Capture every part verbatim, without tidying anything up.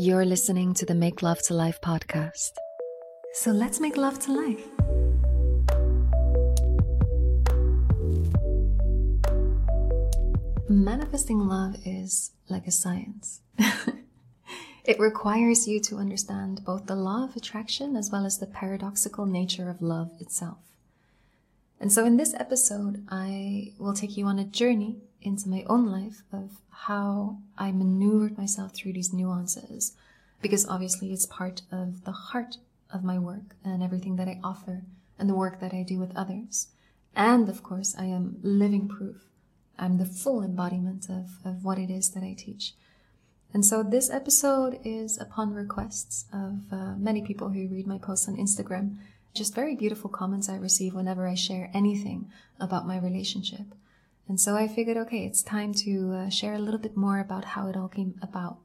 You're listening to the Make Love to Life podcast. So let's make love to life. Manifesting love is like a science. It requires you to understand both the law of attraction as well as the paradoxical nature of love itself. And so in this episode, I will take you on a journey into my own life of how I maneuvered myself through these nuances, because obviously it's part of the heart of my work and everything that I offer and the work that I do with others. And of course, I am living proof. I'm the full embodiment of, of what it is that I teach. And so this episode is upon requests of uh, many people who read my posts on Instagram, just very beautiful comments I receive whenever I share anything about my relationship. And so I figured, okay, it's time to uh, share a little bit more about how it all came about,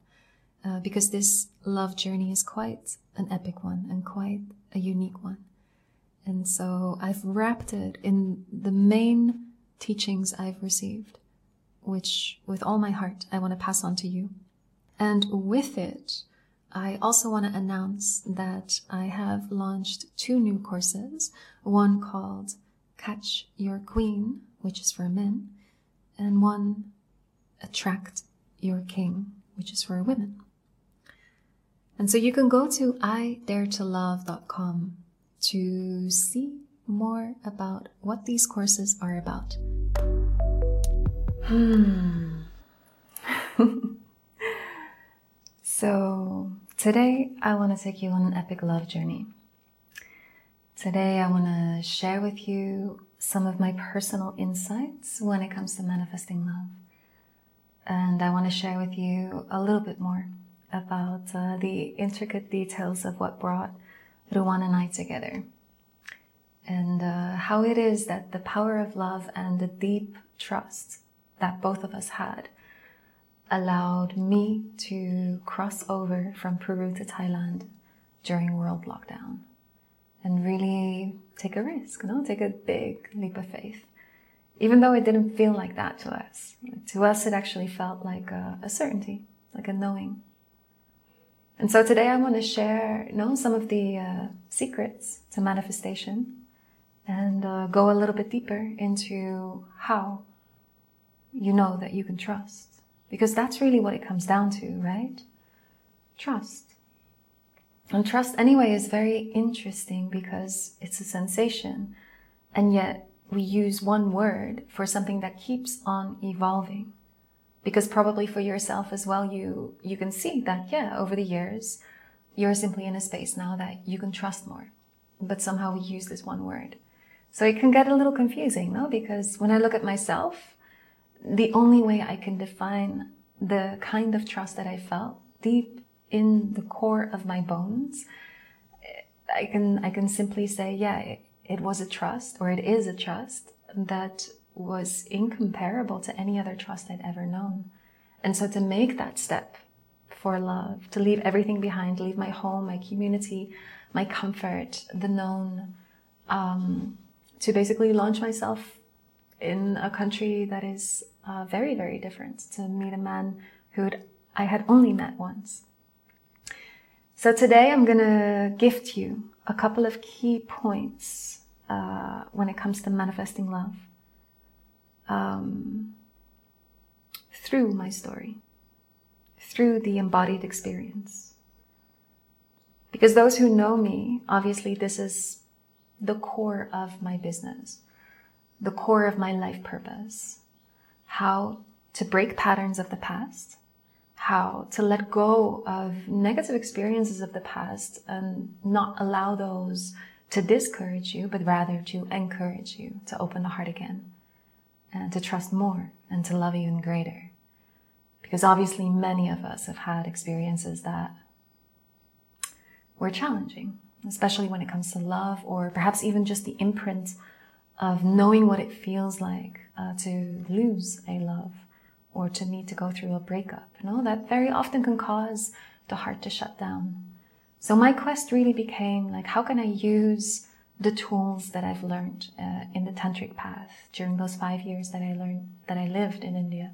uh, because this love journey is quite an epic one and quite a unique one. And so I've wrapped it in the main teachings I've received, which with all my heart I want to pass on to you. And with it, I also want to announce that I have launched two new courses, one called Catch Your Queen, which is for men, and one Attract Your King, which is for women. And so you can go to i dare to love dot com to see more about what these courses are about. Hmm. So today I want to take you on an epic love journey. Today I want to share with you some of my personal insights when it comes to manifesting love. And I want to share with you a little bit more about uh, the intricate details of what brought Ruwan and I together. And uh, how it is that the power of love and the deep trust that both of us had allowed me to cross over from Peru to Thailand during world lockdown and really take a risk, you know, take a big leap of faith. Even though it didn't feel like that to us. To us, it actually felt like a, a certainty, like a knowing. And so today I want to share, you know, some of the uh, secrets to manifestation and uh, go a little bit deeper into how you know that you can trust. Because that's really what it comes down to, right? Trust. And trust anyway is very interesting because it's a sensation. And yet we use one word for something that keeps on evolving. Because probably for yourself as well, you, you can see that, yeah, over the years, you're simply in a space now that you can trust more. But somehow we use this one word. So it can get a little confusing, no? Because when I look at myself, the only way I can define the kind of trust that I felt deep in the core of my bones, I can I can simply say, yeah, it, it was a trust, or it is a trust that was incomparable to any other trust I'd ever known. And so to make that step for love, to leave everything behind, leave my home, my community, my comfort, the known, um, to basically launch myself in a country that is uh, very, very different, to meet a man who I had only met once. So today I'm going to gift you a couple of key points uh, when it comes to manifesting love um, through my story, through the embodied experience. Because those who know me, obviously this is the core of my business, the core of my life purpose, how to break patterns of the past, how to let go of negative experiences of the past and not allow those to discourage you, but rather to encourage you to open the heart again and to trust more and to love even greater. Because obviously many of us have had experiences that were challenging, especially when it comes to love, or perhaps even just the imprint of knowing what it feels like uh, to lose a love or to need to go through a breakup. You know, that very often can cause the heart to shut down. So my quest really became like, how can I use the tools that I've learned uh, in the tantric path during those five years that I learned, that I lived in India,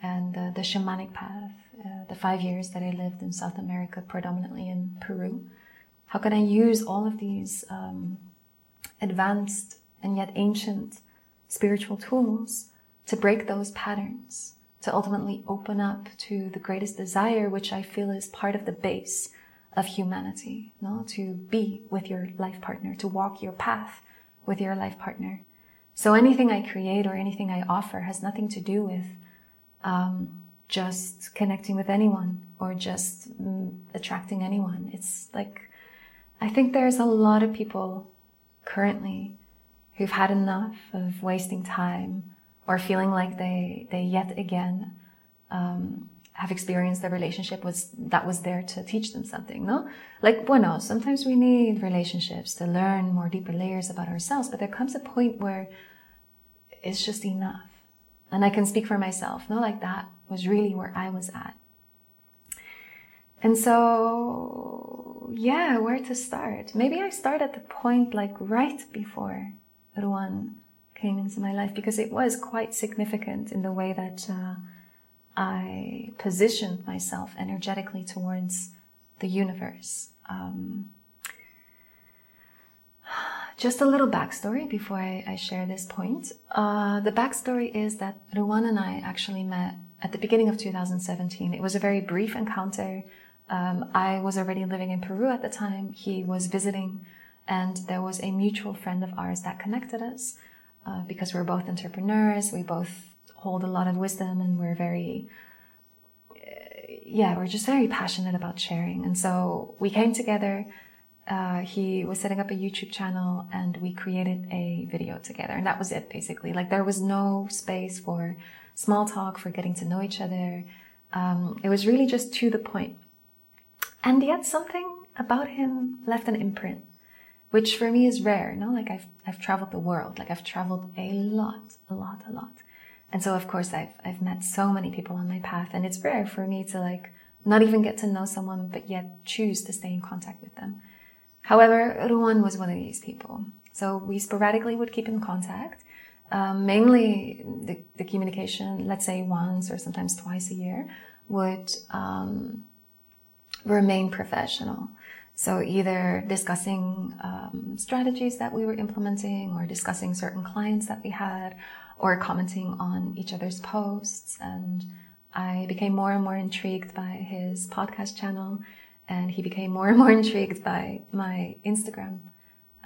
and uh, the shamanic path, uh, the five years that I lived in South America, predominantly in Peru? How can I use all of these um, advanced and yet ancient spiritual tools to break those patterns, to ultimately open up to the greatest desire, which I feel is part of the base of humanity, no? To be with your life partner, to walk your path with your life partner. So anything I create or anything I offer has nothing to do with um, just connecting with anyone or just mm, attracting anyone. It's like, I think there's a lot of people currently who've had enough of wasting time or feeling like they, they yet again um, have experienced their relationship was, that was there to teach them something, no? Like, bueno, sometimes we need relationships to learn more deeper layers about ourselves, but there comes a point where it's just enough. And I can speak for myself, no? Like, that was really where I was at. And so, yeah, where to start? Maybe I start at the point, like, right before Ruwan came into my life, because it was quite significant in the way that uh, I positioned myself energetically towards the universe. Um, just a little backstory before I, I share this point. Uh, the backstory is that Ruwan and I actually met at the beginning of two thousand seventeen. It was a very brief encounter. Um, I was already living in Peru at the time. He was visiting, and there was a mutual friend of ours that connected us uh, because we're both entrepreneurs. We both hold a lot of wisdom, and we're very, yeah, we're just very passionate about sharing. And so we came together. Uh, he was setting up a YouTube channel, and we created a video together. And that was it, basically. Like, there was no space for small talk, for getting to know each other. Um, it was really just to the point. And yet something about him left an imprint, which for me is rare. No, like I've, I've traveled the world. Like I've traveled a lot, a lot, a lot. And so, of course, I've, I've met so many people on my path, and it's rare for me to, like, not even get to know someone, but yet choose to stay in contact with them. However, Ruwan was one of these people. So we sporadically would keep in contact, um, mainly the, the communication, let's say once or sometimes twice a year, would um, remain professional. So either discussing um, strategies that we were implementing, or discussing certain clients that we had, or commenting on each other's posts. And I became more and more intrigued by his podcast channel, and he became more and more intrigued by my Instagram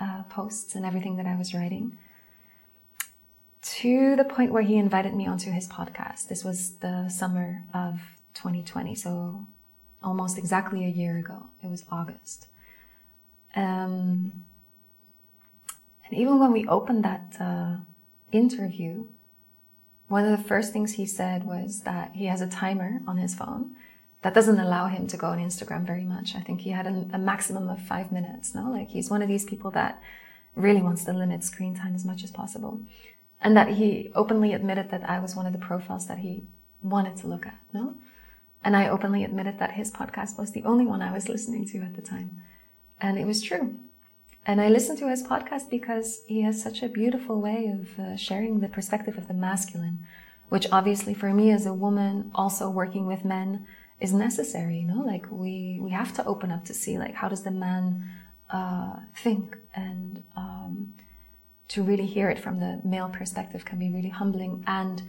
uh, posts and everything that I was writing, to the point where he invited me onto his podcast. This was the summer of twenty twenty, so almost exactly a year ago. It was August. Um, and even when we opened that uh, interview, one of the first things he said was that he has a timer on his phone that doesn't allow him to go on Instagram very much. I think he had a, a maximum of five minutes, no? Like, he's one of these people that really wants to limit screen time as much as possible. And that he openly admitted that I was one of the profiles that he wanted to look at, no? And I openly admitted that his podcast was the only one I was listening to at the time. And it was true. And I listen to his podcast because he has such a beautiful way of uh, sharing the perspective of the masculine, which obviously for me as a woman also working with men is necessary, you know? Like, we, we have to open up to see, like, how does the man uh, think? And um, to really hear it from the male perspective can be really humbling and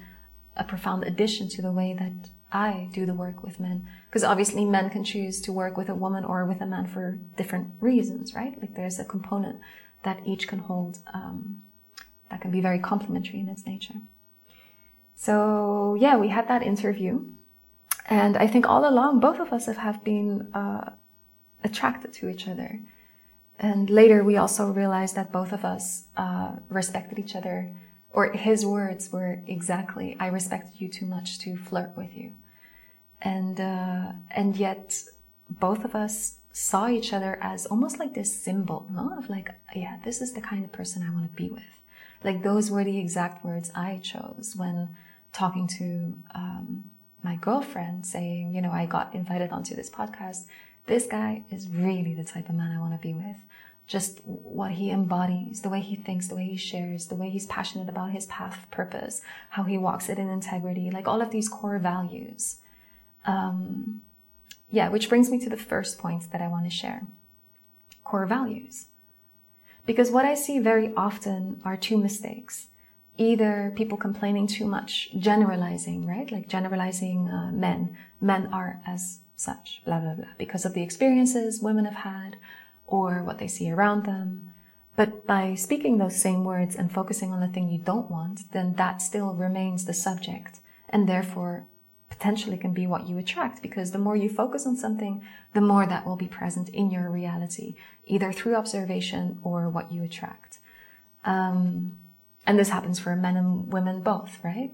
a profound addition to the way that I do the work with men, because obviously men can choose to work with a woman or with a man for different reasons, right? Like, there's a component that each can hold um, that can be very complementary in its nature. So yeah, we had that interview, and I think all along both of us have, have been uh, attracted to each other. And later we also realized that both of us uh, respected each other. Or his words were exactly, I respect you too much to flirt with you. And uh, and yet both of us saw each other as almost like this symbol, no? Of like, yeah, this is the kind of person I want to be with. Like, those were the exact words I chose when talking to um, my girlfriend, saying, you know, I got invited onto this podcast. This guy is really the type of man I want to be with. Just what he embodies, the way he thinks, the way he shares, the way he's passionate about his path, purpose, how he walks it in integrity, like all of these core values. Um, yeah, which brings me to the first point that I want to share. Core values. Because what I see very often are two mistakes. Either people complaining too much, generalizing, right? Like generalizing uh, men. Men are as such, blah, blah, blah, because of the experiences women have had or what they see around them. But by speaking those same words and focusing on the thing you don't want, then that still remains the subject and therefore potentially can be what you attract, because the more you focus on something, the more that will be present in your reality, either through observation or what you attract. Um, and this happens for men and women both, right?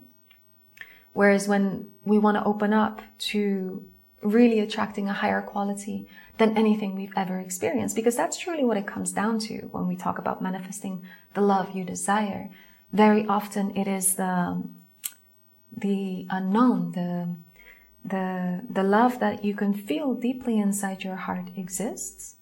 Whereas when we want to open up to really attracting a higher quality than anything we've ever experienced, because that's truly what it comes down to when we talk about manifesting the love you desire. Very often it is the the unknown, the the the love that you can feel deeply inside your heart exists.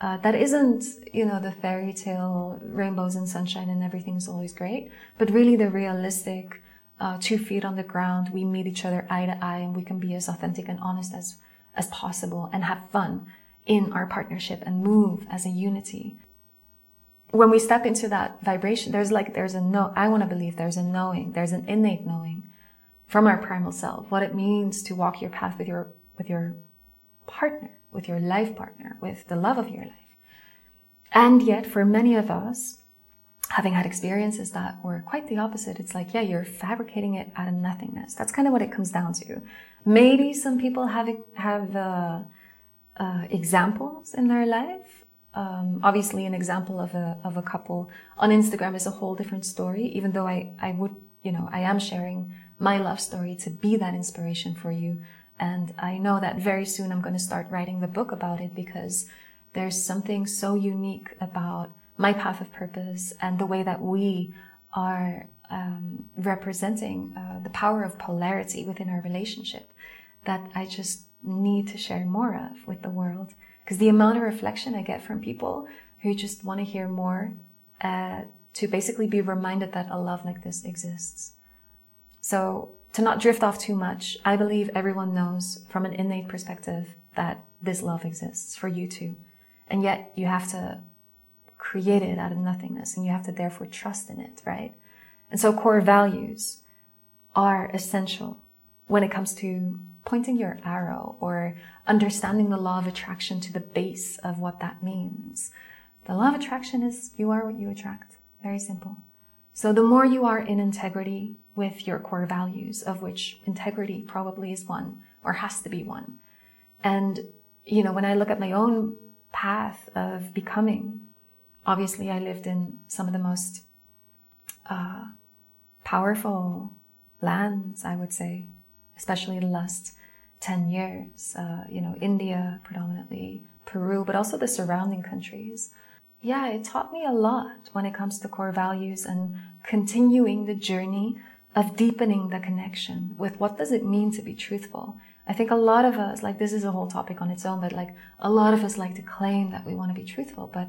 Uh, that isn't, you know, the fairy tale rainbows and sunshine and everything's always great, but really the realistic. Uh, two feet on the ground, we meet each other eye to eye, and we can be as authentic and honest as, as possible and have fun in our partnership and move as a unity. When we step into that vibration, there's like, there's a know, I want to believe there's a knowing, there's an innate knowing from our primal self, what it means to walk your path with your, with your partner, with your life partner, with the love of your life. And yet for many of us, having had experiences that were quite the opposite, it's like, yeah, you're fabricating it out of nothingness. That's kind of what it comes down to. Maybe some people have have uh, uh, examples in their life. Um, obviously, an example of a of a couple on Instagram is a whole different story. Even though I I would you know I am sharing my love story to be that inspiration for you, and I know that very soon I'm going to start writing the book about it, because there's something so unique about my path of purpose and the way that we are um, representing uh, the power of polarity within our relationship that I just need to share more of with the world. Because the amount of reflection I get from people who just want to hear more uh, to basically be reminded that a love like this exists. So to not drift off too much, I believe everyone knows from an innate perspective that this love exists for you too. And yet you have to created out of nothingness, and you have to therefore trust in it, right? And so core values are essential when it comes to pointing your arrow or understanding the law of attraction to the base of what that means. The law of attraction is you are what you attract. Very simple. So the more you are in integrity with your core values, of which integrity probably is one or has to be one. And, you know, when I look at my own path of becoming, obviously, I lived in some of the most uh, powerful lands, I would say, especially the last ten years. Uh, you know, India predominantly, Peru, but also the surrounding countries. Yeah, it taught me a lot when it comes to core values and continuing the journey of deepening the connection with what does it mean to be truthful. I think a lot of us, like this is a whole topic on its own, but like a lot of us like to claim that we want to be truthful, but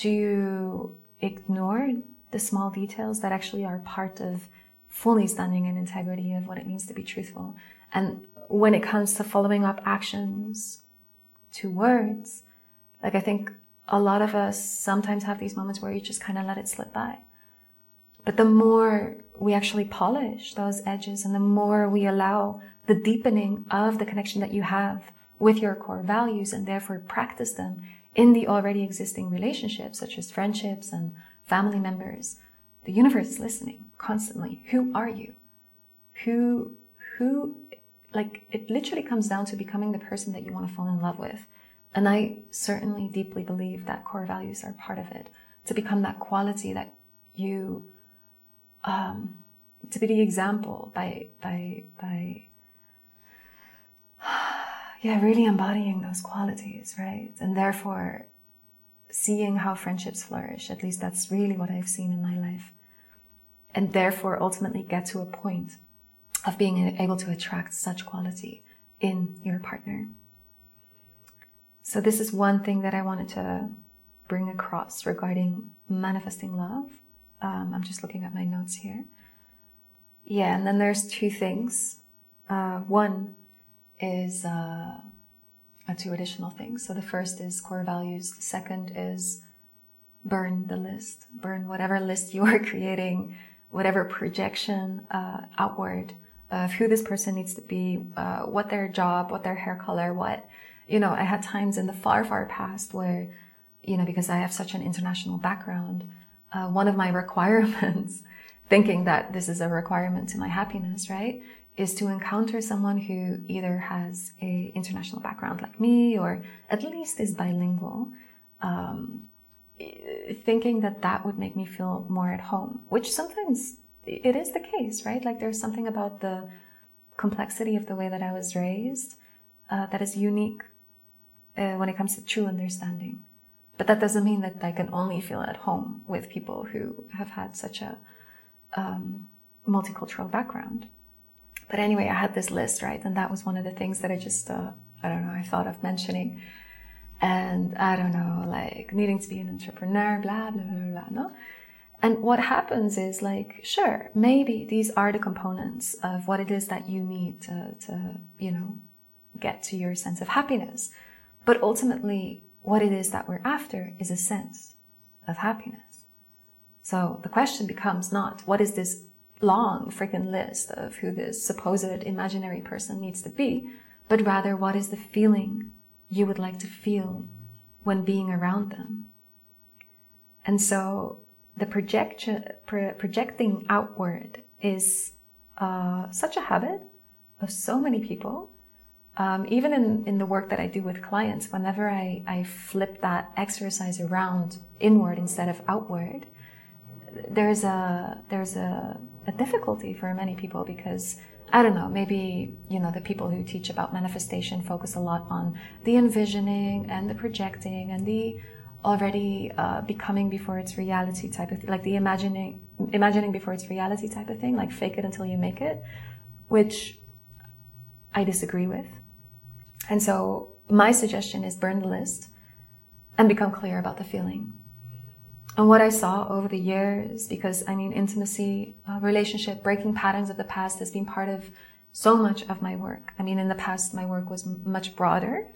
do you ignore the small details that actually are part of fully standing in integrity of what it means to be truthful? And when it comes to following up actions to words, like I think a lot of us sometimes have these moments where you just kind of let it slip by. But the more we actually polish those edges and the more we allow the deepening of the connection that you have with your core values and therefore practice them in the already existing relationships, such as friendships and family members, the universe is listening constantly. Who are you? Who, who, like, it literally comes down to becoming the person that you want to fall in love with. And I certainly deeply believe that core values are part of it. To become that quality that you, um, to be the example by, by, by, yeah, really embodying those qualities, right? And therefore, seeing how friendships flourish, at least that's really what I've seen in my life. And therefore, ultimately get to a point of being able to attract such quality in your partner. So this is one thing that I wanted to bring across regarding manifesting love. Um, I'm just looking at my notes here. Yeah, and then there's two things. Uh, one, is uh, two additional things. So the first is core values. The second is burn the list. Burn whatever list you are creating, whatever projection uh, outward of who this person needs to be, uh, what their job, what their hair color, what, you know, I had times in the far, far past where, you know, because I have such an international background, uh, one of my requirements, thinking that this is a requirement to my happiness, right, is to encounter someone who either has a international background like me or at least is bilingual, um, thinking that that would make me feel more at home, which sometimes it is the case, right? Like there's something about the complexity of the way that I was raised uh, that is unique uh, when it comes to true understanding. But that doesn't mean that I can only feel at home with people who have had such a um, multicultural background. But anyway, I had this list, right? And that was one of the things that I just, uh, I don't know, I thought of mentioning. And I don't know, like needing to be an entrepreneur, blah, blah, blah, blah, no? And what happens is like, sure, maybe these are the components of what it is that you need to, to, you know, get to your sense of happiness. But ultimately, what it is that we're after is a sense of happiness. So the question becomes not, what is this long freaking list of who this supposed imaginary person needs to be, but rather what is the feeling you would like to feel when being around them. And so the projection, pro- projecting outward is uh, such a habit of so many people. Um, even in, in the work that I do with clients, whenever I, I flip that exercise around inward instead of outward, there's a there's a, a difficulty for many people because, I don't know, maybe, you know, the people who teach about manifestation focus a lot on the envisioning and the projecting and the already uh, becoming before it's reality type of thing, like the imagining, imagining before it's reality type of thing, like fake it until you make it, which I disagree with. And so my suggestion is burn the list and become clear about the feeling. And what I saw over the years, because I mean, intimacy, uh, relationship, breaking patterns of the past has been part of so much of my work. I mean, in the past, my work was m- much broader,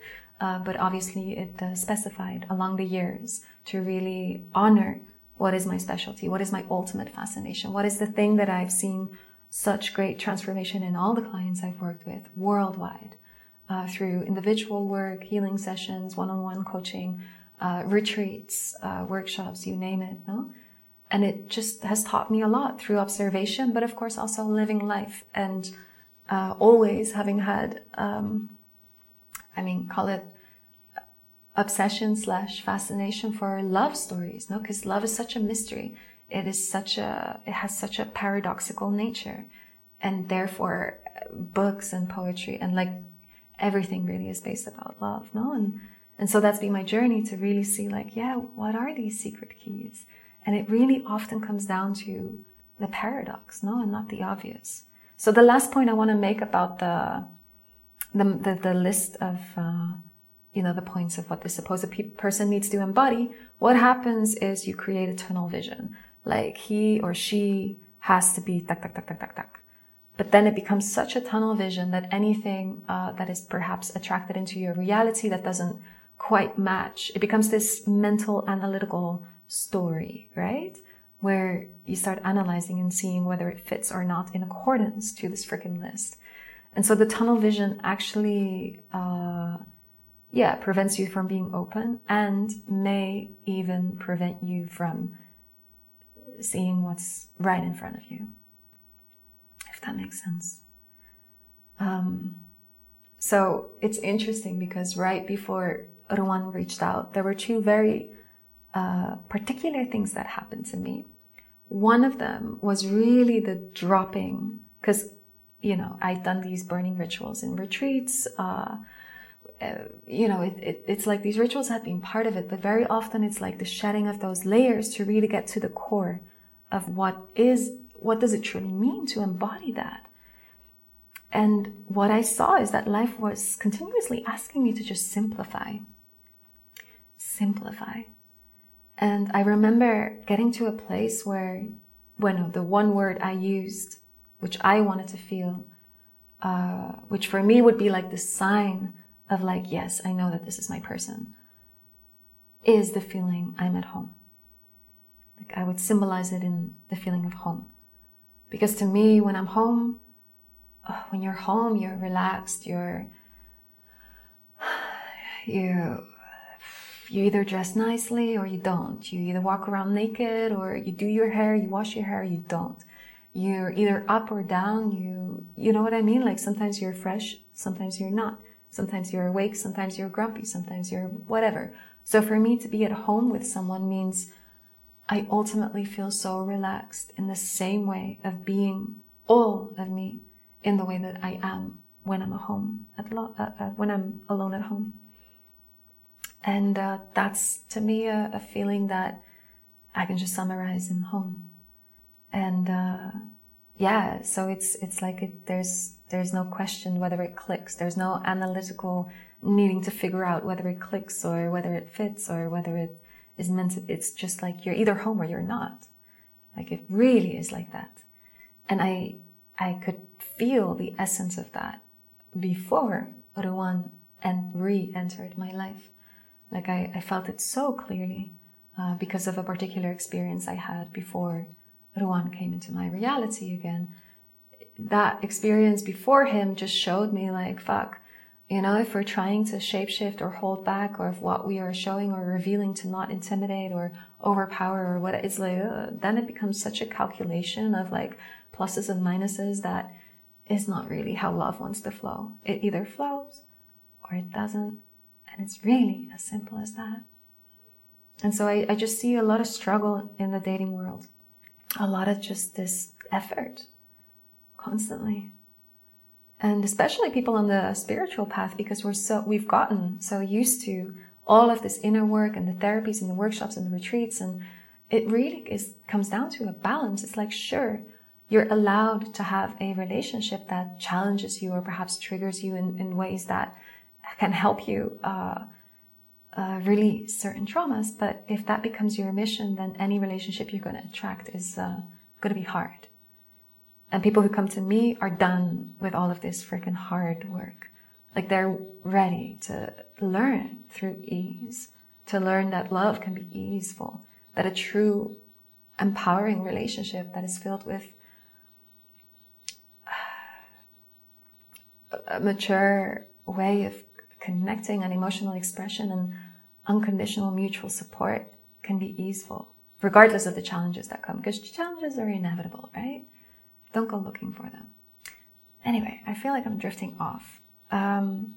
uh, but obviously it uh, specified along the years to really honor what is my specialty, what is my ultimate fascination, what is the thing that I've seen such great transformation in all the clients I've worked with worldwide, uh, through individual work, healing sessions, one-on-one coaching, Uh, retreats, uh, workshops, you name it, no? And it just has taught me a lot through observation, but of course also living life and uh, always having had, um, I mean, call it obsession slash fascination for love stories, no? Because love is such a mystery. It is such a, it has such a paradoxical nature. And therefore, books and poetry and like everything really is based about love, no? And And so that's been my journey to really see like, yeah, what are these secret keys? And it really often comes down to the paradox, no, and not the obvious. So the last point I want to make about the the the, the list of, uh, you know, the points of what the supposed pe- person needs to embody, what happens is you create a tunnel vision. Like he or she has to be tak, tak, tak, tak, tak, tak. But then it becomes such a tunnel vision that anything uh, that is perhaps attracted into your reality that doesn't quite match. It becomes this mental analytical story, right? Where you start analyzing and seeing whether it fits or not in accordance to this freaking list. And so the tunnel vision actually, uh, yeah, prevents you from being open and may even prevent you from seeing what's right in front of you. If that makes sense. Um, so it's interesting because right before Ruwan reached out, there were two very uh, particular things that happened to me. One of them was really the dropping, because, you know, I've done these burning rituals in retreats. Uh, uh, you know, it, it, it's like these rituals have been part of it, but very often it's like the shedding of those layers to really get to the core of what is, what does it truly mean to embody that? And what I saw is that life was continuously asking me to just simplify. Simplify. And I remember getting to a place where, bueno, the one word I used, which I wanted to feel, uh, which for me would be like the sign of like, yes, I know that this is my person, is the feeling I'm at home. Like I would symbolize it in the feeling of home. Because to me, when I'm home, oh, when you're home, you're relaxed, you're, you, you either dress nicely or you don't. You either walk around naked or you do your hair, you wash your hair, you don't. You're either up or down, you, you know what I mean? Like sometimes you're fresh, sometimes you're not. Sometimes you're awake, sometimes you're grumpy, sometimes you're whatever. So for me to be at home with someone means I ultimately feel so relaxed in the same way of being all of me in the way that I am when I'm at home, at lo- uh, uh, when I'm alone at home. And uh, that's to me a, a feeling that I can just summarize in home. And uh, yeah, so it's it's like it, there's there's no question whether it clicks. There's no analytical needing to figure out whether it clicks or whether it fits or whether it is meant to, it's just like you're either home or you're not. Like it really is like that. And I I could feel the essence of that before Ruwan and re-entered my life. Like I, I felt it so clearly uh, because of a particular experience I had before Ruwan came into my reality again. That experience before him just showed me like, fuck, you know, if we're trying to shapeshift or hold back, or if what we are showing or revealing to not intimidate or overpower or what, it's like, uh, then it becomes such a calculation of like pluses and minuses that is not really how love wants to flow. It either flows or it doesn't. And it's really as simple as that. And so I, I just see a lot of struggle in the dating world. A lot of just this effort constantly. And especially people on the spiritual path, because we're so, we've gotten so used to all of this inner work and the therapies and the workshops and the retreats. And it really is, comes down to a balance. It's like, sure, you're allowed to have a relationship that challenges you or perhaps triggers you in, in ways that can help you uh, uh, release certain traumas. But if that becomes your mission, then any relationship you're going to attract is uh, going to be hard. And people who come to me are done with all of this freaking hard work. Like they're ready to learn through ease, to learn that love can be easeful, that a true empowering relationship that is filled with a mature way of connecting and emotional expression and unconditional mutual support can be easeful, regardless of the challenges that come, because challenges are inevitable, right? Don't go looking for them. Anyway, I feel like I'm drifting off. Um,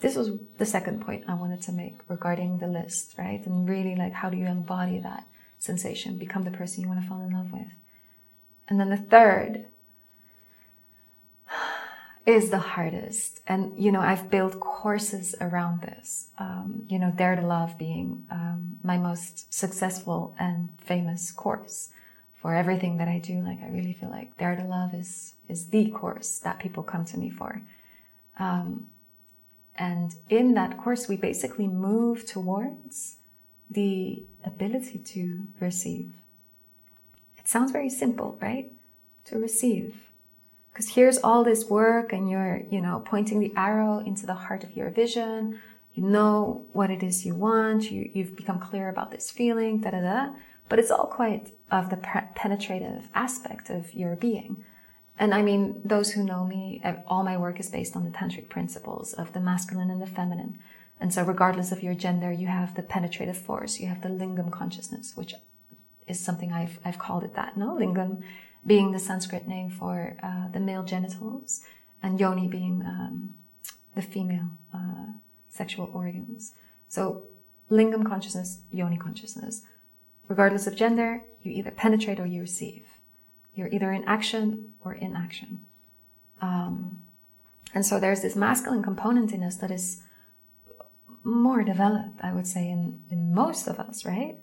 this was the second point I wanted to make regarding the list, right? And really, like, how do you embody that sensation, become the person you want to fall in love with? And then the third is the hardest. And, you know, I've built courses around this. Um, you know, Dare to Love being um, my most successful and famous course. For everything that I do, like I really feel like Dare to Love is is the course that people come to me for. Um, and in that course, we basically move towards the ability to receive. It sounds very simple, right? To receive. Because here's all this work and you're, you know, pointing the arrow into the heart of your vision. You know what it is you want. You, you've become clear about this feeling, da da da. But it's all quite of the penetrative aspect of your being. And I mean, those who know me, all my work is based on the tantric principles of the masculine and the feminine. And so regardless of your gender, you have the penetrative force, you have the lingam consciousness, which is something I've, I've called it that. No, lingam being the Sanskrit name for uh, the male genitals and yoni being um, the female uh, sexual organs. So lingam consciousness, yoni consciousness. Regardless of gender, you either penetrate or you receive. You're either in action or inaction. Um, and so there's this masculine component in us that is more developed, I would say, in, in most of us, right?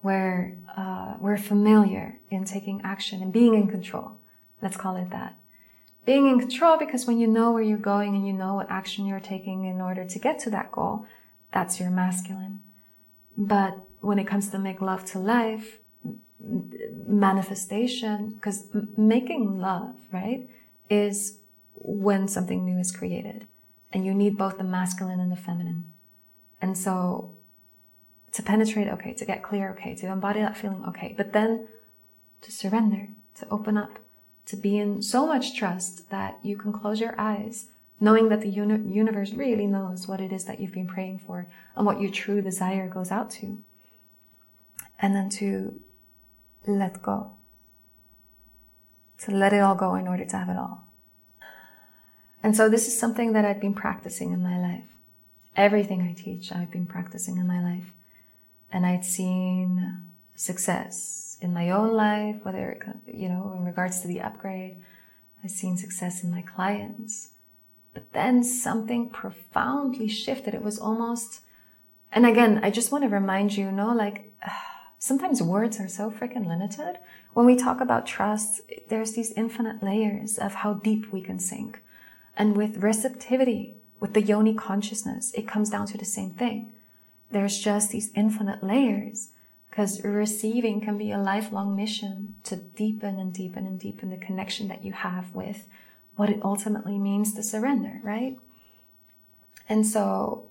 Where uh, we're familiar in taking action and being in control. Let's call it that. Being in control, because when you know where you're going and you know what action you're taking in order to get to that goal, that's your masculine. But when it comes to Make Love to Life, manifestation, because making love, right, is when something new is created. And you need both the masculine and the feminine. And so to penetrate, okay, to get clear, okay, to embody that feeling, okay. But then to surrender, to open up, to be in so much trust that you can close your eyes, knowing that the uni- universe really knows what it is that you've been praying for and what your true desire goes out to. And then to let go. To let it all go in order to have it all. And so this is something that I've been practicing in my life. Everything I teach, I've been practicing in my life. And I'd seen success in my own life, whether, you know, in regards to the upgrade, I've seen success in my clients. But then something profoundly shifted. It was almost, and again, I just want to remind you, you know, like, sometimes words are so freaking limited. When we talk about trust, there's these infinite layers of how deep we can sink. And with receptivity, with the yoni consciousness, it comes down to the same thing. There's just these infinite layers, because receiving can be a lifelong mission to deepen and deepen and deepen the connection that you have with what it ultimately means to surrender, right? And so,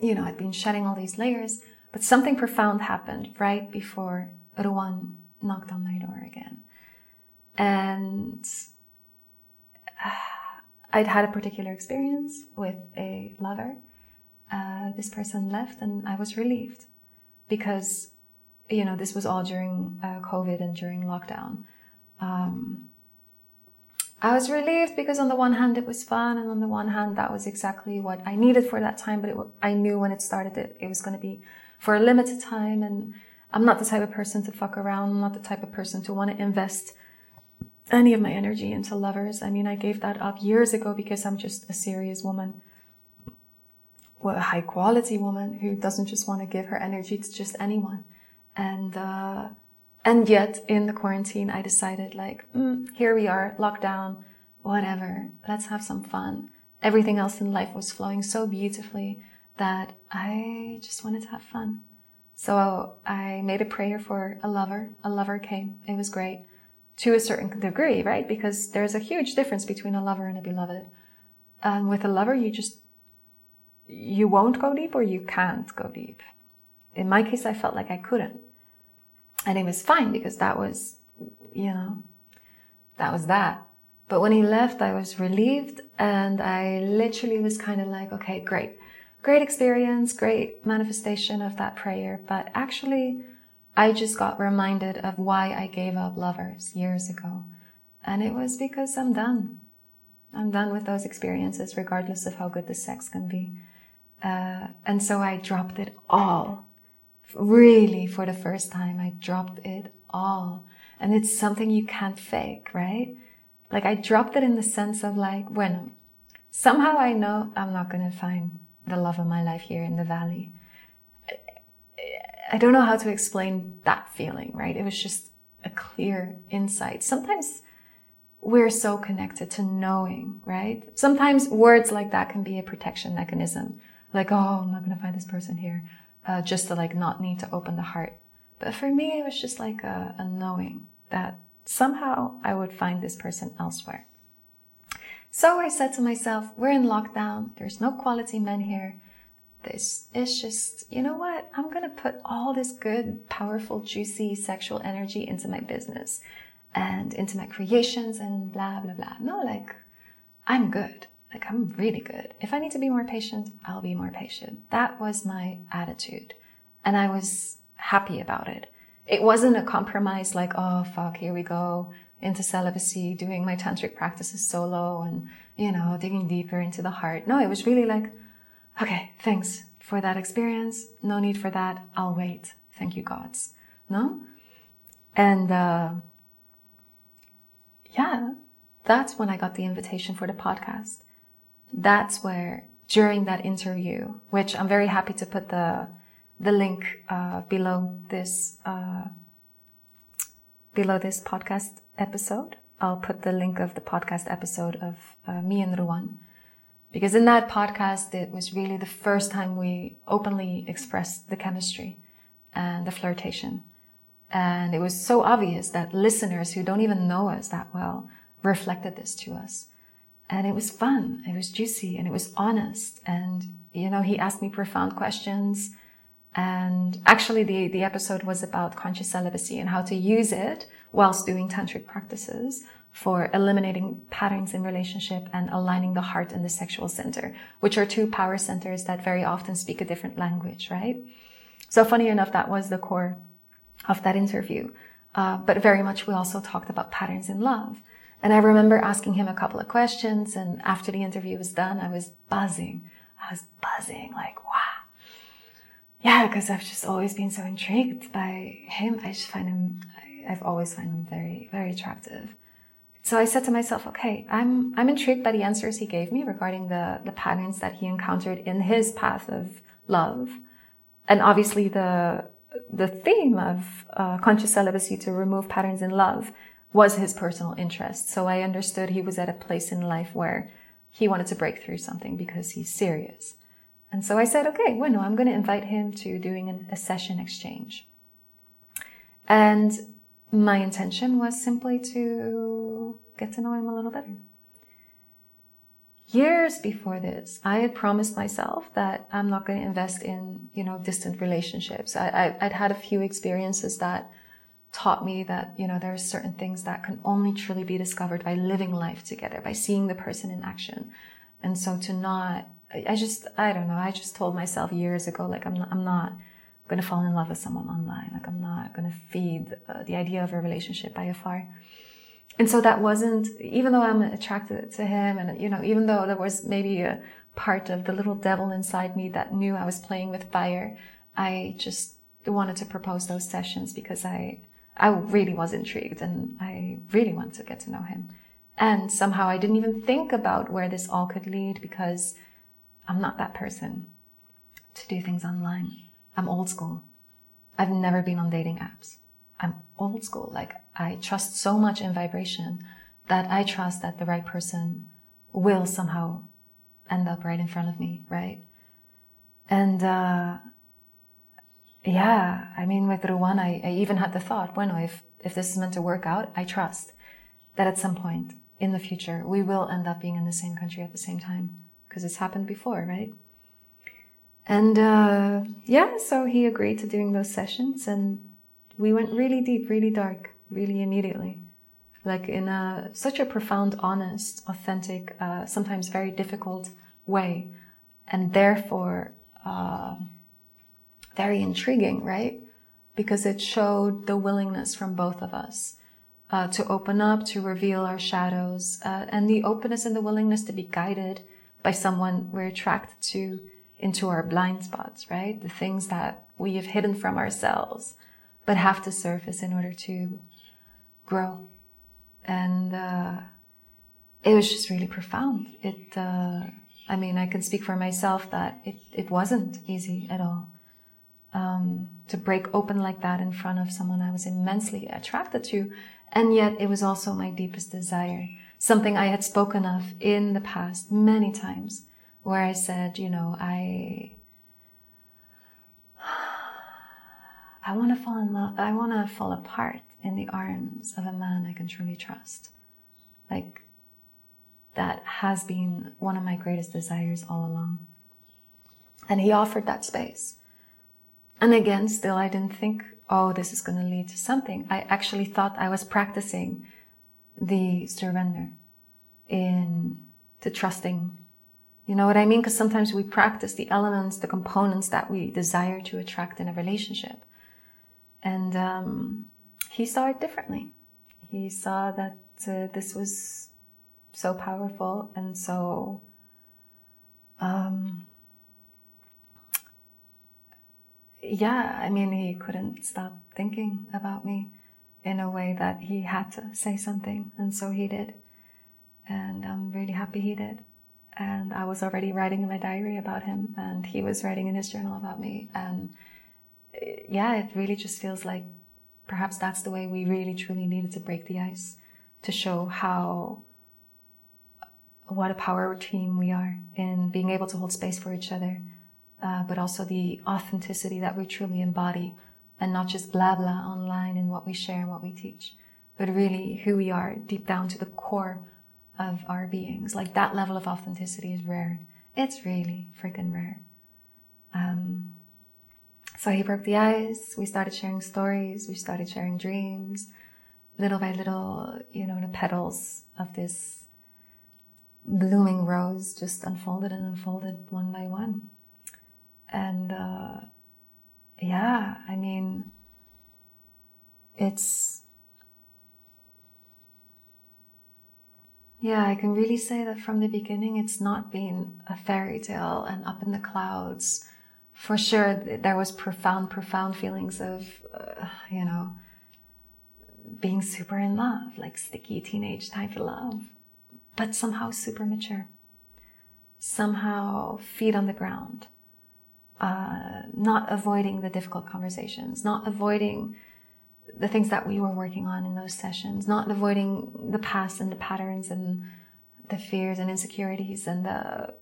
you know, I've been shedding all these layers, but something profound happened right before Ruwan knocked on my door again. And I'd had a particular experience with a lover. Uh, this person left and I was relieved because, you know, this was all during uh, COVID and during lockdown. Um, I was relieved because on the one hand it was fun, and on the one hand that was exactly what I needed for that time, but it, I knew when it started that it was going to be for a limited time, and I'm not the type of person to fuck around. I'm not the type of person to want to invest any of my energy into lovers. I mean, I gave that up years ago because I'm just a serious woman. Well, a high quality woman who doesn't just want to give her energy to just anyone. And uh and yet in the quarantine I decided, like, mm, here we are, lockdown, whatever, let's have some fun. Everything else in life was flowing so beautifully that I just wanted to have fun. So I made a prayer for a lover. A lover came. It was great to a certain degree, right? Because there's a huge difference between a lover and a beloved. And with a lover, you just you won't go deep or you can't go deep. In my case, I felt like I couldn't. And it was fine because that was, you know, that was that. But when he left, I was relieved, and I literally was kind of like, okay, great. Great experience, great manifestation of that prayer. But actually, I just got reminded of why I gave up lovers years ago. And it was because I'm done. I'm done with those experiences, regardless of how good the sex can be. Uh, and so I dropped it all. Really, for the first time, I dropped it all. And it's something you can't fake, right? Like, I dropped it in the sense of, like, bueno, somehow I know I'm not going to find the love of my life here in the valley. I don't know how to explain that feeling, right? It was just a clear insight. Sometimes we're so connected to knowing, right? Sometimes words like that can be a protection mechanism. Like, oh, I'm not going to find this person here. Uh, just to, like, not need to open the heart. But for me, it was just like a, a knowing that somehow I would find this person elsewhere. So I said to myself, we're in lockdown. There's no quality men here. This is just, you know what? I'm going to put all this good, powerful, juicy sexual energy into my business and into my creations and blah, blah, blah. No, like, I'm good. Like, I'm really good. If I need to be more patient, I'll be more patient. That was my attitude. And I was happy about it. It wasn't a compromise like, oh, fuck, here we go, into celibacy, doing my tantric practices solo and, you know, digging deeper into the heart. No, it was really like, okay, thanks for that experience. No need for that. I'll wait. Thank you, gods. No? And, uh, yeah, that's when I got the invitation for the podcast. That's where, during that interview, which I'm very happy to put the the link uh, below this uh, below this podcast episode. I'll put the link of the podcast episode of uh, me and Ruwan, because in that podcast it was really the first time we openly expressed the chemistry and the flirtation, and it was so obvious that listeners who don't even know us that well reflected this to us. And it was fun, it was juicy, and it was honest. And, you know, he asked me profound questions. And actually, the, the episode was about conscious celibacy and how to use it whilst doing tantric practices for eliminating patterns in relationship and aligning the heart and the sexual center, which are two power centers that very often speak a different language, right? So funny enough, that was the core of that interview. Uh, but very much we also talked about patterns in love. And I remember asking him a couple of questions, and after the interview was done, I was buzzing. I was buzzing, like, wow. Yeah, because I've just always been so intrigued by him. I just find him, I've always found him very, very attractive. So I said to myself, okay, I'm I'm intrigued by the answers he gave me regarding the, the patterns that he encountered in his path of love. And obviously the the theme of uh, conscious celibacy to remove patterns in love was his personal interest. So I understood he was at a place in life where he wanted to break through something because he's serious. And so I said, okay, well, no, I'm going to invite him to doing an, a session exchange. And my intention was simply to get to know him a little better. Years before this, I had promised myself that I'm not going to invest in, you know, distant relationships. I, I, I'd had a few experiences that taught me that, you know, there are certain things that can only truly be discovered by living life together, by seeing the person in action. And so to not, I just, I don't know, I just told myself years ago, like, I'm not, I'm not going to fall in love with someone online. Like, I'm not going to feed uh, the idea of a relationship by afar. And so that wasn't, even though I'm attracted to him, and, you know, even though there was maybe a part of the little devil inside me that knew I was playing with fire, I just wanted to propose those sessions because I, I really was intrigued and I really wanted to get to know him. And somehow I didn't even think about where this all could lead because I'm not that person to do things online. I'm old school. I've never been on dating apps. I'm old school. Like, I trust so much in vibration that I trust that the right person will somehow end up right in front of me, right? And, uh, yeah, I mean, with Ruwan, I, I even had the thought, bueno, if, if this is meant to work out, I trust that at some point in the future, we will end up being in the same country at the same time, because it's happened before, right? And, uh, yeah, so he agreed to doing those sessions, and we went really deep, really dark, really immediately, like in a, such a profound, honest, authentic, uh, sometimes very difficult way, and therefore, uh, very intriguing, right? Because it showed the willingness from both of us uh, to open up, to reveal our shadows, uh, and the openness and the willingness to be guided by someone we're attracted to into our blind spots, right? The things that we have hidden from ourselves but have to surface in order to grow. And uh, it was just really profound. It, uh, I mean, I can speak for myself that it, it wasn't easy at all. Um, to break open like that in front of someone I was immensely attracted to. And yet it was also my deepest desire, something I had spoken of in the past many times, where I said, you know, I, I want to fall in love. I want to fall apart in the arms of a man I can truly trust. Like, that has been one of my greatest desires all along. And he offered that space. And again, still, I didn't think, oh, this is going to lead to something. I actually thought I was practicing the surrender in to trusting. You know what I mean? Because sometimes we practice the elements, the components that we desire to attract in a relationship. And um, he saw it differently. He saw that uh, this was so powerful and so... Um, Yeah, I mean, he couldn't stop thinking about me in a way that he had to say something. And so he did. And I'm really happy he did. And I was already writing in my diary about him, and he was writing in his journal about me. And yeah, it really just feels like perhaps that's the way we really truly needed to break the ice, to show how, what a power team we are in being able to hold space for each other. Uh, but also the authenticity that we truly embody, and not just blah blah online in what we share and what we teach, but really who we are deep down to the core of our beings. Like, that level of authenticity is rare. It's really freaking rare. Um, so he broke the ice. We started sharing stories. We started sharing dreams. Little by little, you know, the petals of this blooming rose just unfolded and unfolded one by one. And uh, yeah, I mean, it's... Yeah, I can really say that from the beginning, it's not been a fairy tale and up in the clouds. For sure, there was profound, profound feelings of, uh, you know, being super in love, like sticky teenage type of love, but somehow super mature. Somehow feet on the ground, uh, not avoiding the difficult conversations, not avoiding the things that we were working on in those sessions, not avoiding the past and the patterns and the fears and insecurities and the,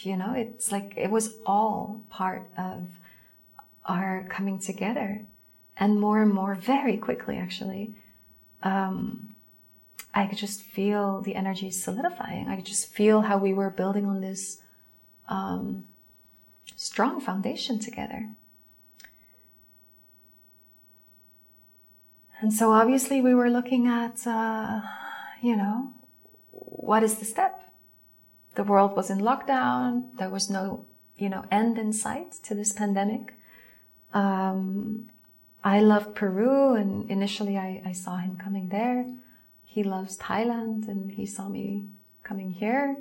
you know, it's like it was all part of our coming together. And more and more, very quickly actually, um, I could just feel the energy solidifying. I could just feel how we were building on this um, strong foundation together. And so obviously we were looking at, uh, you know, what is the step? The world was in lockdown. There was no, you know, end in sight to this pandemic. Um, I loved Peru, and initially I, I saw him coming there. He loves Thailand, and he saw me coming here.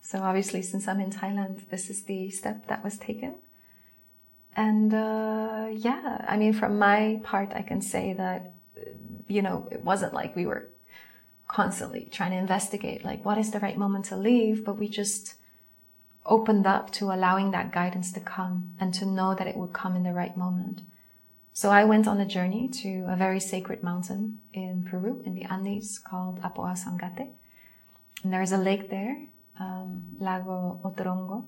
So obviously, since I'm in Thailand, this is the step that was taken. And uh, yeah, I mean, from my part, I can say that, you know, it wasn't like we were constantly trying to investigate, like, what is the right moment to leave? But we just opened up to allowing that guidance to come and to know that it would come in the right moment. So I went on a journey to a very sacred mountain in Peru, in the Andes, called Apu Ausangate. And there is a lake there, um, Lago Otorongo,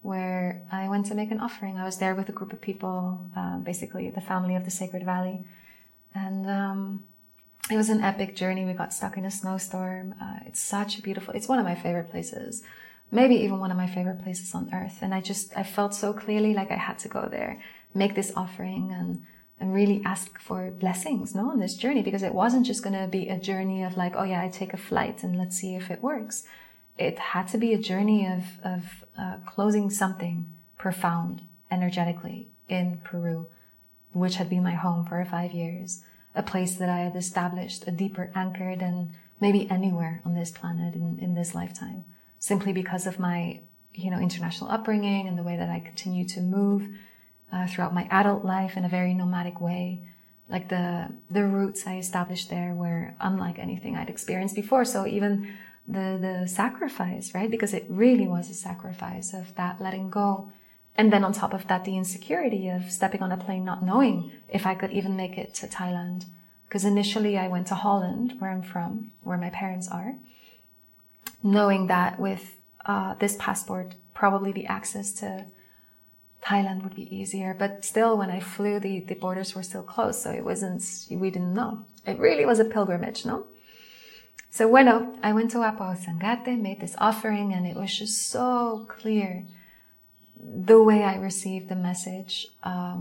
where I went to make an offering. I was there with a group of people, uh, basically the family of the Sacred Valley. And um, it was an epic journey. We got stuck in a snowstorm. Uh, it's such a beautiful, it's one of my favorite places, maybe even one of my favorite places on earth. And I just, I felt so clearly like I had to go there, make this offering and, and really ask for blessings, no, on this journey, because it wasn't just going to be a journey of like, oh yeah, I take a flight and let's see if it works. It had to be a journey of, of uh, closing something profound energetically in Peru, which had been my home for five years, a place that I had established a deeper anchor than maybe anywhere on this planet in, in this lifetime, simply because of my, you know, international upbringing and the way that I continue to move Uh, throughout my adult life in a very nomadic way. Like the the roots I established there were unlike anything I'd experienced before. So even the the sacrifice, right? Because it really was a sacrifice of that letting go. And then on top of that, the insecurity of stepping on a plane, not knowing if I could even make it to Thailand. Because initially I went to Holland, where I'm from, where my parents are, knowing that with uh, this passport, probably the access to Thailand would be easier, but still when I flew, the, the borders were still closed, so it wasn't, we didn't know. It really was a pilgrimage, no? So bueno, I went to Apu Ausangate, made this offering, and it was just so clear the way I received the message, um,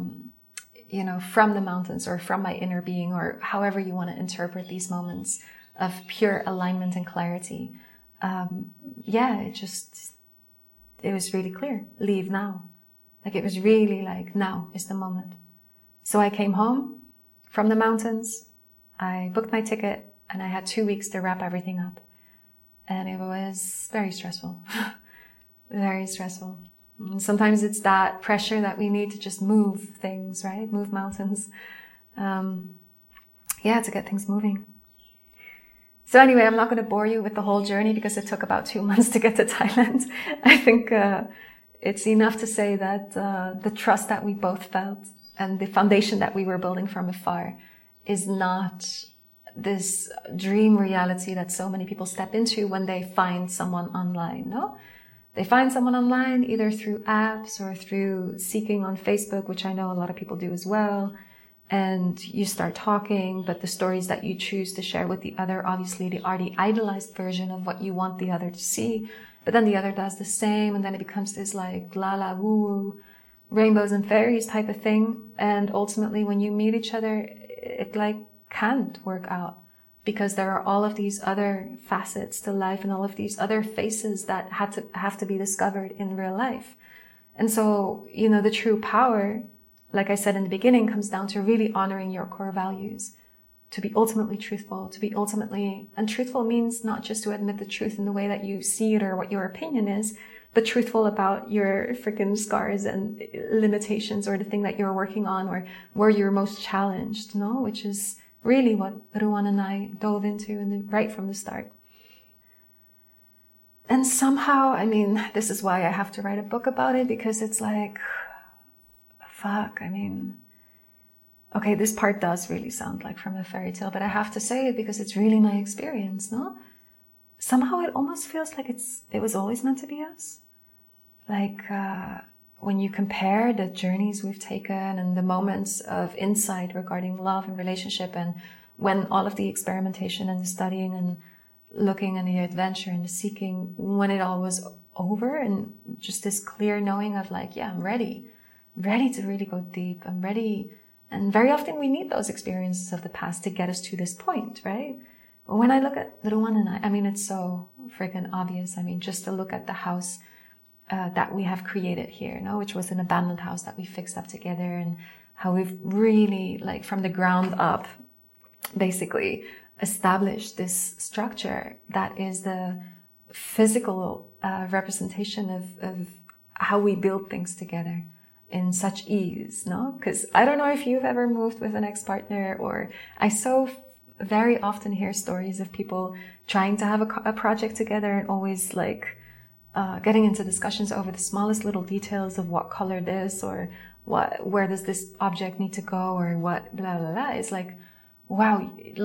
you know, from the mountains or from my inner being, or however you want to interpret these moments of pure alignment and clarity. Um, yeah, it just, it was really clear. Leave now. Like, it was really like, now is the moment. So I came home from the mountains. I booked my ticket and I had two weeks to wrap everything up. And it was very stressful, very stressful. And sometimes it's that pressure that we need to just move things, right? Move mountains. Um, yeah, to get things moving. So anyway, I'm not going to bore you with the whole journey because it took about two months to get to Thailand. I think, uh, It's enough to say that uh, the trust that we both felt and the foundation that we were building from afar is not this dream reality that so many people step into when they find someone online, no? They find someone online either through apps or through seeking on Facebook, which I know a lot of people do as well. and you start talking, but the stories that you choose to share with the other, obviously the already idealized version of what you want the other to see, but then the other does the same, and then it becomes this like la la woo woo, rainbows and fairies type of thing. And ultimately when you meet each other, it like can't work out, because there are all of these other facets to life and all of these other faces that had to have to be discovered in real life. And so, you know, the true power, like I said in the beginning, comes down to really honoring your core values, to be ultimately truthful, to be ultimately, and truthful means not just to admit the truth in the way that you see it or what your opinion is, but truthful about your freaking scars and limitations, or the thing that you're working on, or where you're most challenged, no? Which is really what Ruwan and I dove into in the, right from the start. And somehow, I mean, this is why I have to write a book about it, because it's like, fuck, I mean, okay, this part does really sound like from a fairy tale, but I have to say it because it's really my experience, no? Somehow it almost feels like it's it was always meant to be us. Like, uh, when you compare the journeys we've taken and the moments of insight regarding love and relationship, and when all of the experimentation and the studying and looking and the adventure and the seeking, when it all was over, and just this clear knowing of like, yeah, I'm ready, ready to really go deep. I'm ready. And very often we need those experiences of the past to get us to this point, right? But when I look at Ruwan and I, I mean, it's so freaking obvious. I mean, just to look at the house Uh, that we have created here, no, which was an abandoned house that we fixed up together, and how we've really, like, from the ground up, basically established this structure that is the physical uh, representation of, of how we build things together in such ease, no? Because I don't know if you've ever moved with an ex-partner, or I so very often hear stories of people trying to have a, a project together and always, like, Uh, getting into discussions over the smallest little details of what color this, or what, where does this object need to go, or what, blah, blah, blah. It's like, wow,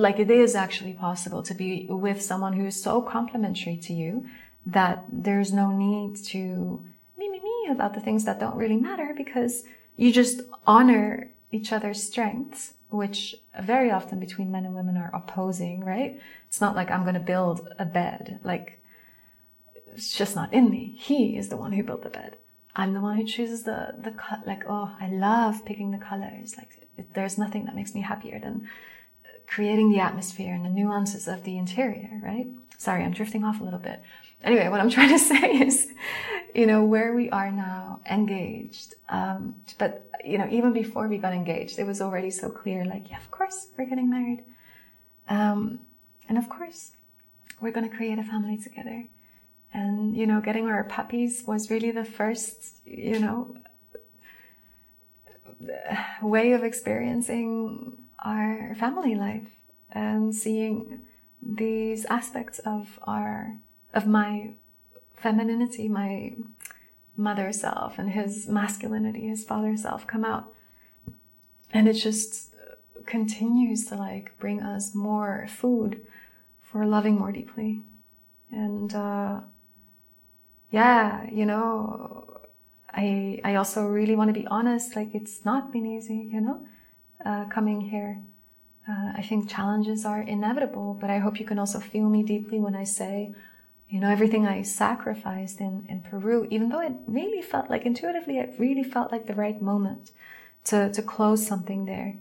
like it is actually possible to be with someone who is so complimentary to you that there's no need to me, me, me about the things that don't really matter, because you just honor each other's strengths, which very often between men and women are opposing, right? It's not like I'm going to build a bed, like, it's just not in me. He is the one who built the bed. I'm the one who chooses the, the cut. Like, oh, I love picking the colors. Like, it, there's nothing that makes me happier than creating the atmosphere and the nuances of the interior, right? Sorry, I'm drifting off a little bit. Anyway, what I'm trying to say is, you know, where we are now, engaged. Um, but, you know, even before we got engaged, it was already so clear, like, yeah, of course, we're getting married. Um, and of course, we're going to create a family together. And, you know, getting our puppies was really the first, you know, way of experiencing our family life and seeing these aspects of our, of my femininity, my mother self, and his masculinity, his father self, come out. And it just continues to, like, bring us more food for loving more deeply. And, uh, yeah, you know, I I also really want to be honest, like, it's not been easy, you know, uh, coming here. Uh, I think challenges are inevitable, but I hope you can also feel me deeply when I say, you know, everything I sacrificed in, in Peru, even though it really felt like, intuitively, it really felt like the right moment to, to close something there.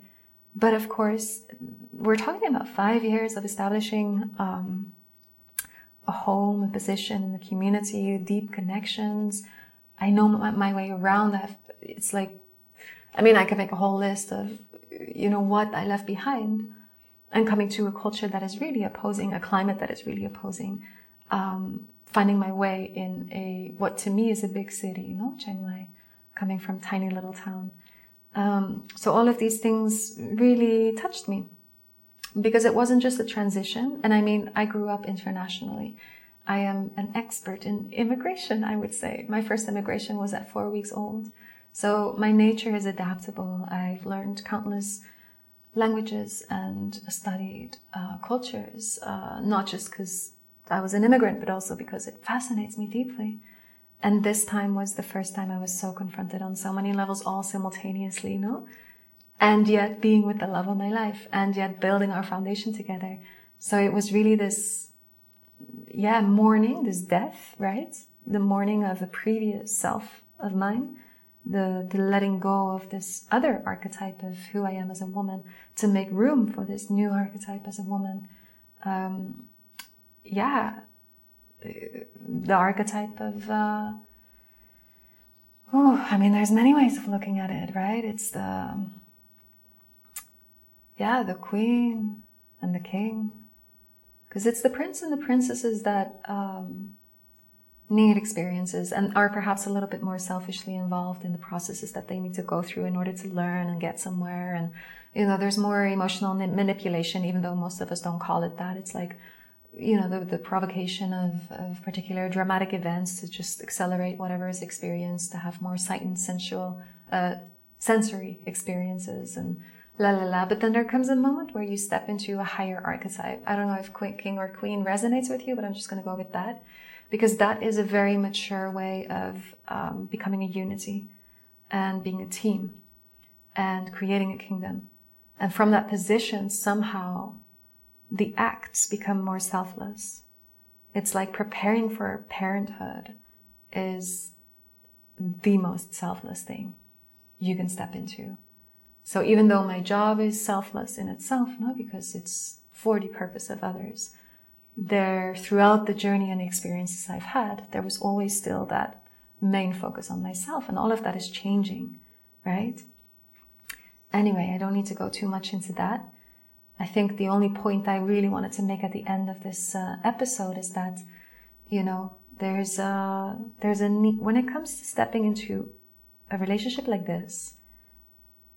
But of course, we're talking about five years of establishing, um, a home, a position in the community, deep connections. I know my, my way around. I've, it's like, I mean, I could make a whole list of, you know, what I left behind, and coming to a culture that is really opposing, a climate that is really opposing, um, finding my way in a, what to me is a big city, you know, Chiang Mai, coming from tiny little town. Um, so all of these things really touched me. Because it wasn't just a transition. And I mean, I grew up internationally. I am an expert in immigration, I would say. My first immigration was at four weeks old. So my nature is adaptable. I've learned countless languages and studied uh, cultures, uh, not just because I was an immigrant, but also because it fascinates me deeply. And this time was the first time I was so confronted on so many levels all simultaneously, you know? and yet being with the love of my life, and yet building our foundation together. So it was really this, yeah, mourning, this death, right? The mourning of a previous self of mine, the, the letting go of this other archetype of who I am as a woman to make room for this new archetype as a woman. Um, yeah, the archetype of... Uh, oh, I mean, there's many ways of looking at it, right? It's the... Yeah, the queen and the king. Because it's the prince and the princesses that um, need experiences and are perhaps a little bit more selfishly involved in the processes that they need to go through in order to learn and get somewhere. And, you know, there's more emotional manipulation, even though most of us don't call it that. It's like, you know, the, the provocation of, of particular dramatic events to just accelerate whatever is experienced, to have more sight and sensual, uh, sensory experiences and... La la la, but then there comes a moment where you step into a higher archetype. I don't know if king or queen resonates with you, but I'm just going to go with that, because that is a very mature way of um, becoming a unity and being a team and creating a kingdom. And from that position, somehow the acts become more selfless. It's like preparing for parenthood is the most selfless thing you can step into. So even though my job is selfless in itself, no, because it's for the purpose of others, there, throughout the journey and experiences I've had, there was always still that main focus on myself, and all of that is changing, right? Anyway, I don't need to go too much into that. I think the only point I really wanted to make at the end of this uh, episode is that, you know, there's a, there's a need, when it comes to stepping into a relationship like this,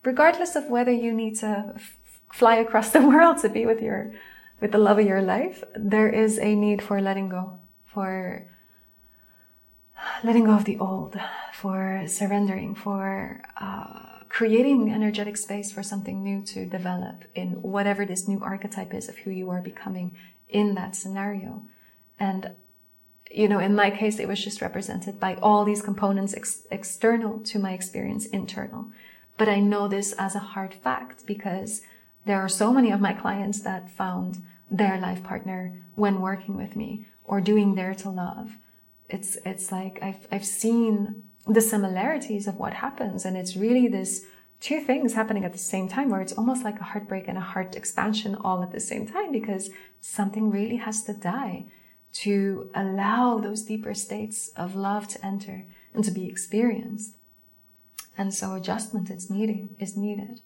regardless of whether you need to f fly across the world to be with your, with the love of your life, there is a need for letting go, for letting go of the old, for surrendering, for uh, creating energetic space for something new to develop in whatever this new archetype is of who you are becoming in that scenario. And, you know, in my case, it was just represented by all these components ex external to my experience, internal. But I know this as a hard fact because there are so many of my clients that found their life partner when working with me or doing Dare to Love. It's, it's like I've, I've seen the similarities of what happens. And it's really this two things happening at the same time where it's almost like a heartbreak and a heart expansion all at the same time, because something really has to die to allow those deeper states of love to enter and to be experienced. And so adjustment is needed, is needed.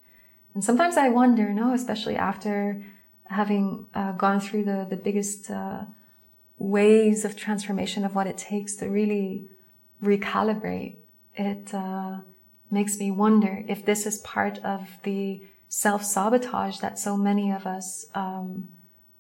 And sometimes I wonder, no, especially after having uh, gone through the, the biggest uh, waves of transformation of what it takes to really recalibrate, it uh, makes me wonder if this is part of the self-sabotage that so many of us um,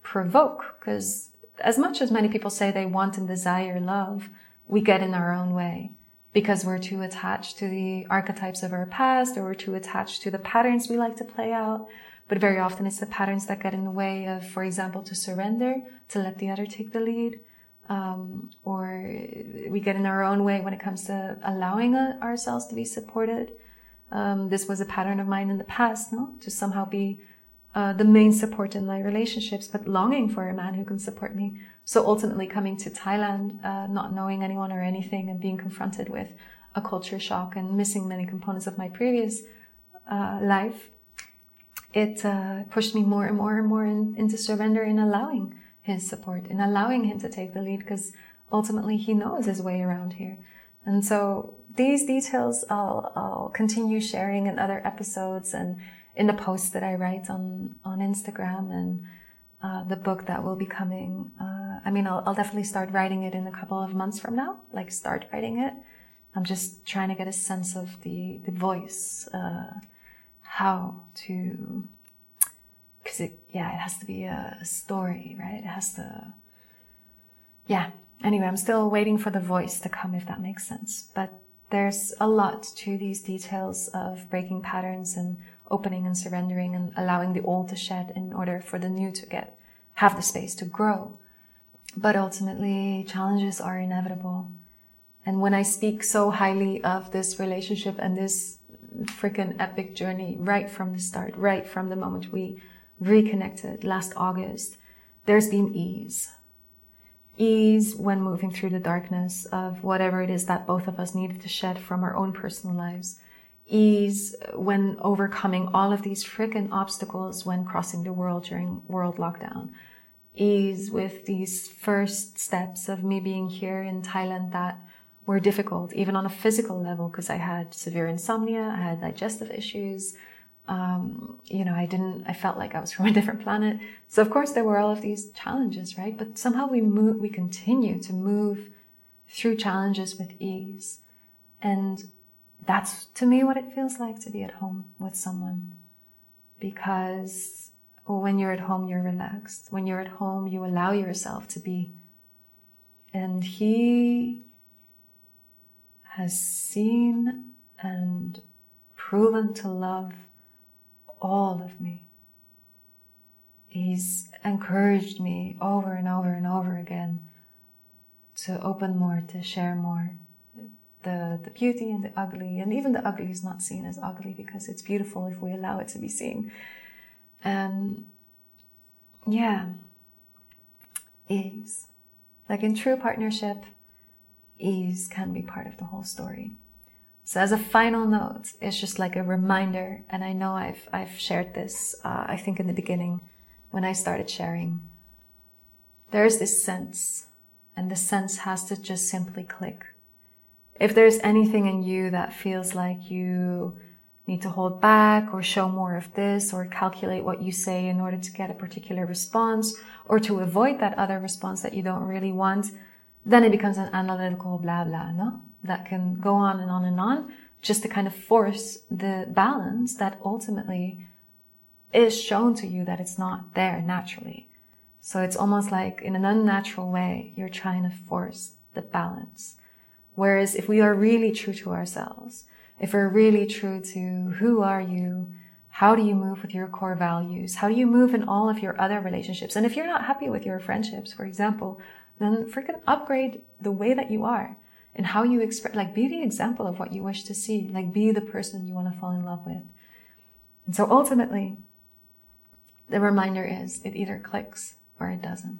provoke. Because as much as many people say they want and desire love, we get in our own way. Because we're too attached to the archetypes of our past, or we're too attached to the patterns we like to play out. But very often it's the patterns that get in the way of, for example, to surrender, to let the other take the lead. Um, or we get in our own way when it comes to allowing uh, ourselves to be supported. Um, this was a pattern of mine in the past, no? To somehow be uh, the main support in my relationships, but longing for a man who can support me. So ultimately coming to Thailand, uh, not knowing anyone or anything, and being confronted with a culture shock and missing many components of my previous uh, life, it uh, pushed me more and more and more in, into surrender and allowing his support and allowing him to take the lead, because ultimately he knows his way around here. And so these details I'll, I'll continue sharing in other episodes and in the posts that I write on, on Instagram, and Uh, the book that will be coming. Uh, I mean, I'll, I'll definitely start writing it in a couple of months from now, like start writing it. I'm just trying to get a sense of the, the voice, uh, how to, because it, yeah, it has to be a story, right? It has to, yeah. Anyway, I'm still waiting for the voice to come, if that makes sense. But there's a lot to these details of breaking patterns and opening and surrendering and allowing the old to shed in order for the new to get, have the space to grow. But ultimately, challenges are inevitable. And when I speak so highly of this relationship and this freaking epic journey right from the start, right from the moment we reconnected last August. There's been ease. Ease when moving through the darkness of whatever it is that both of us needed to shed from our own personal lives. Ease when overcoming all of these freaking obstacles when crossing the world during world lockdown. Ease with these first steps of me being here in Thailand that were difficult, even on a physical level, because I had severe insomnia, I had digestive issues. Um, you know, I didn't, I felt like I was from a different planet. So of course there were all of these challenges, right? But somehow we move, we continue to move through challenges with ease. And that's to me what it feels like to be at home with someone. Because when you're at home, you're relaxed. When you're at home, you allow yourself to be. And he has seen and proven to love all of me. He's encouraged me over and over and over again to open more, to share more. The, the beauty and the ugly, and even the ugly is not seen as ugly because it's beautiful if we allow it to be seen. And yeah, ease. Like in true partnership, ease can be part of the whole story. So as a final note, it's just like a reminder, and I know I've I've shared this, uh, I think in the beginning, when I started sharing. There's this sense, and the sense has to just simply click. If there's anything in you that feels like you need to hold back or show more of this or calculate what you say in order to get a particular response or to avoid that other response that you don't really want, then it becomes an analytical blah blah, no? That can go on and on and on, just to kind of force the balance that ultimately is shown to you that it's not there naturally. So it's almost like in an unnatural way, you're trying to force the balance. Whereas if we are really true to ourselves, if we're really true to who are you, how do you move with your core values, how do you move in all of your other relationships? And if you're not happy with your friendships, for example, then freaking upgrade the way that you are. And how you express, like, be the example of what you wish to see. Like, be the person you want to fall in love with. And so ultimately, the reminder is it either clicks or it doesn't.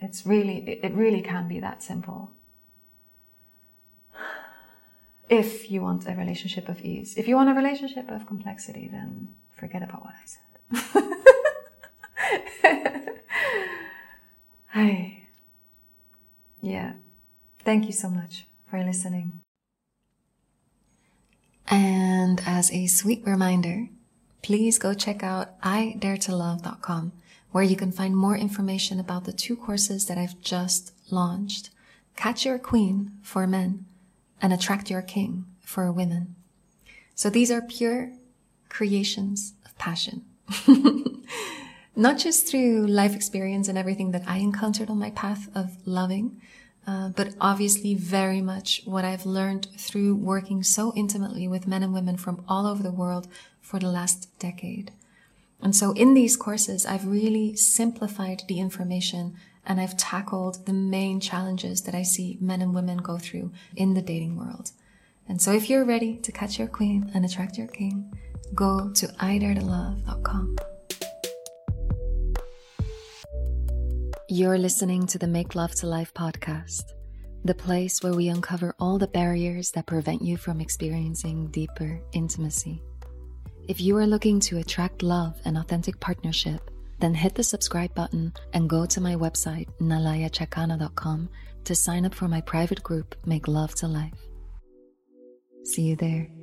It's really, it really can be that simple. If you want a relationship of ease. If you want a relationship of complexity, then forget about what I said. Hi. Yeah. Thank you so much for listening. And as a sweet reminder, please go check out i dare to love dot com, where you can find more information about the two courses that I've just launched. Catch Your Queen for men and Attract Your King for women. So these are pure creations of passion. Not just through life experience and everything that I encountered on my path of loving, Uh, but obviously very much what I've learned through working so intimately with men and women from all over the world for the last decade. And so in these courses, I've really simplified the information and I've tackled the main challenges that I see men and women go through in the dating world. And so if you're ready to catch your queen and attract your king, go to i dare to love dot com. You're listening to the Make Love to Life podcast, the place where we uncover all the barriers that prevent you from experiencing deeper intimacy. If you are looking to attract love and authentic partnership, then hit the subscribe button and go to my website, nalaya chakana dot com, to sign up for my private group, Make Love to Life. See you there.